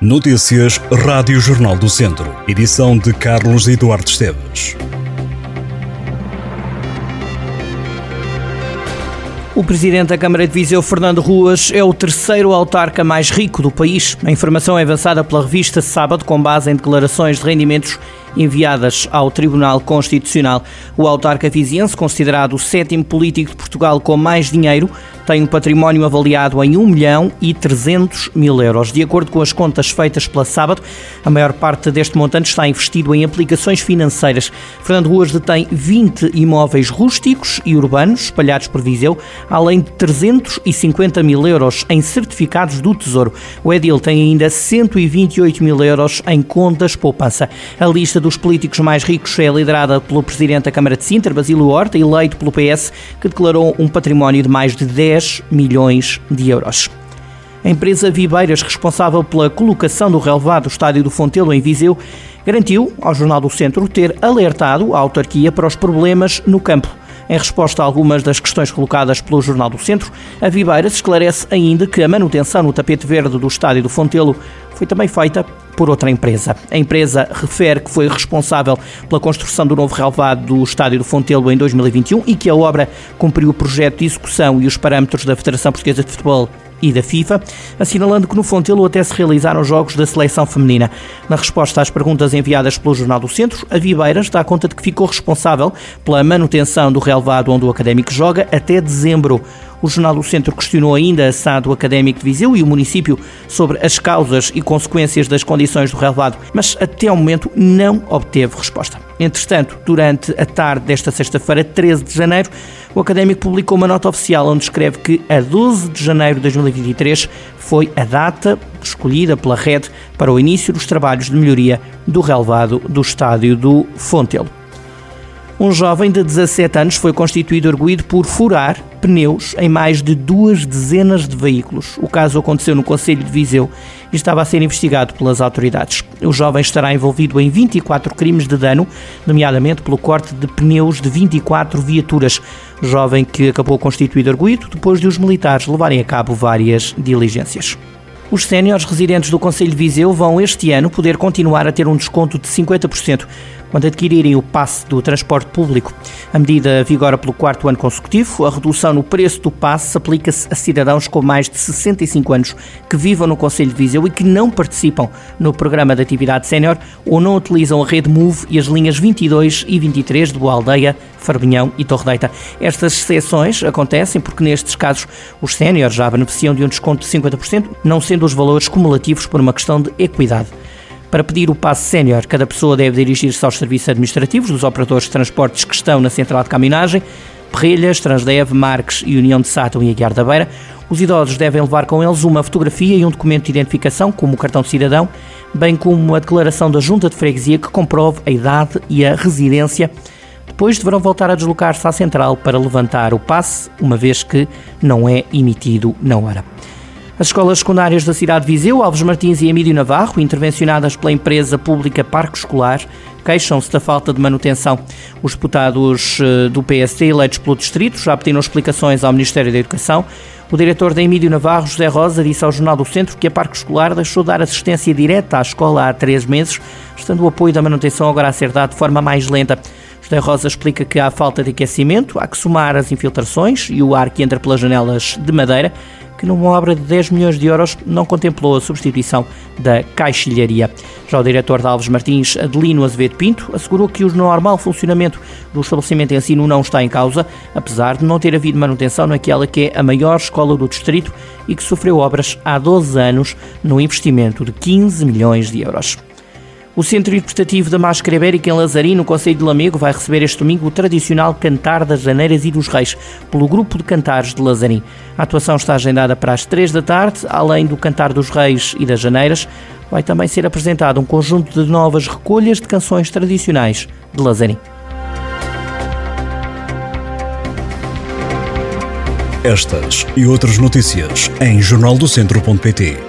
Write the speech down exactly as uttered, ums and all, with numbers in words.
Notícias Rádio Jornal do Centro. Edição de Carlos Eduardo Esteves. O presidente da Câmara de Viseu, Fernando Ruas, é o terceiro autarca mais rico do país. A informação é avançada pela revista Sábado, com base em declarações de rendimentos enviadas ao Tribunal Constitucional. O autarca viziense, considerado o sétimo político de Portugal com mais dinheiro, tem um património avaliado em um milhão e trezentos mil euros. De acordo com as contas feitas pela Sábado, a maior parte deste montante está investido em aplicações financeiras. Fernando Ruas detém vinte imóveis rústicos e urbanos espalhados por Viseu, além de trezentos e cinquenta mil euros em certificados do Tesouro. O edil tem ainda cento e vinte e oito mil euros em contas poupança. A lista dos políticos mais ricos é liderada pelo presidente da Câmara de Sintra, Basílio Horta, eleito pelo P S, que declarou um património de mais de dez milhões de euros. A empresa Viveiras, responsável pela colocação do relevado do estádio do Fontelo em Viseu, garantiu ao Jornal do Centro ter alertado a autarquia para os problemas no campo. Em resposta a algumas das questões colocadas pelo Jornal do Centro, a Viveiras esclarece ainda que a manutenção no tapete verde do estádio do Fontelo foi também feita por outra empresa. A empresa refere que foi responsável pela construção do novo relvado do estádio do Fontelo em dois mil e vinte e um e que a obra cumpriu o projeto de execução e os parâmetros da Federação Portuguesa de Futebol e da FIFA, assinalando que no Fontelo até se realizaram jogos da seleção feminina. Na resposta às perguntas enviadas pelo Jornal do Centro, a Viveiras dá conta de que ficou responsável pela manutenção do relvado onde o Académico joga até dezembro. O Jornal do Centro questionou ainda a S A D do Académico de Viseu e o município sobre as causas e consequências das condições do relvado, mas até ao momento não obteve resposta. Entretanto, durante a tarde desta sexta-feira, treze de janeiro, o Académico publicou uma nota oficial onde escreve que a doze de janeiro de dois mil e vinte e três foi a data escolhida pela rede para o início dos trabalhos de melhoria do relvado do estádio do Fontelo. Um jovem de dezassete anos foi constituído arguido por furar pneus em mais de duas dezenas de veículos. O caso aconteceu no Conselho de Viseu e estava a ser investigado pelas autoridades. O jovem estará envolvido em vinte e quatro crimes de dano, nomeadamente pelo corte de pneus de vinte e quatro viaturas. O jovem que acabou constituído arguido depois de os militares levarem a cabo várias diligências. Os séniores residentes do Conselho de Viseu vão este ano poder continuar a ter um desconto de cinquenta por cento quando adquirirem o passe do transporte público. A medida vigora pelo quarto ano consecutivo. A redução no preço do passe aplica-se a cidadãos com mais de sessenta e cinco anos que vivam no Conselho de Viseu e que não participam no programa de atividade sénior ou não utilizam a rede Move e as linhas vinte e dois e vinte e três de Boa Aldeia, Farbinhão e Torredeita. Estas exceções acontecem porque nestes casos os séniores já beneficiam de um desconto de cinquenta por cento, não sendo dos valores cumulativos por uma questão de equidade. Para pedir o passe sénior, cada pessoa deve dirigir-se aos serviços administrativos dos operadores de transportes que estão na central de caminhagem, Perrilhas, Transdev, Marques e União de Sátão e Aguiar da Beira. Os idosos devem levar com eles uma fotografia e um documento de identificação, como o cartão de cidadão, bem como a declaração da Junta de Freguesia que comprove a idade e a residência. Depois deverão voltar a deslocar-se à central para levantar o passe, uma vez que não é emitido na hora. As escolas secundárias da cidade de Viseu, Alves Martins e Emílio Navarro, intervencionadas pela empresa pública Parque Escolar, queixam-se da falta de manutenção. Os deputados do P S D eleitos pelo distrito já pediram explicações ao Ministério da Educação. O diretor da Emílio Navarro, José Rosa, disse ao Jornal do Centro que a Parque Escolar deixou de dar assistência direta à escola há três meses, estando o apoio da manutenção agora a ser dado de forma mais lenta. José Rosa explica que há falta de aquecimento, há que somar as infiltrações e o ar que entra pelas janelas de madeira, que numa obra de dez milhões de euros não contemplou a substituição da caixilharia. Já o diretor de Alves Martins, Adelino Azevedo Pinto, assegurou que o normal funcionamento do estabelecimento de ensino não está em causa, apesar de não ter havido manutenção naquela que é a maior escola do distrito e que sofreu obras há doze anos num investimento de quinze milhões de euros. O Centro Interpretativo da Máscara Ibérica em Lazarim, no Conselho de Lamego, vai receber este domingo o tradicional Cantar das Janeiras e dos Reis, pelo Grupo de Cantares de Lazarim. A atuação está agendada para as três da tarde, além do Cantar dos Reis e das Janeiras, vai também ser apresentado um conjunto de novas recolhas de canções tradicionais de Lazarim. Estas e outras notícias em jornal do centro ponto pt.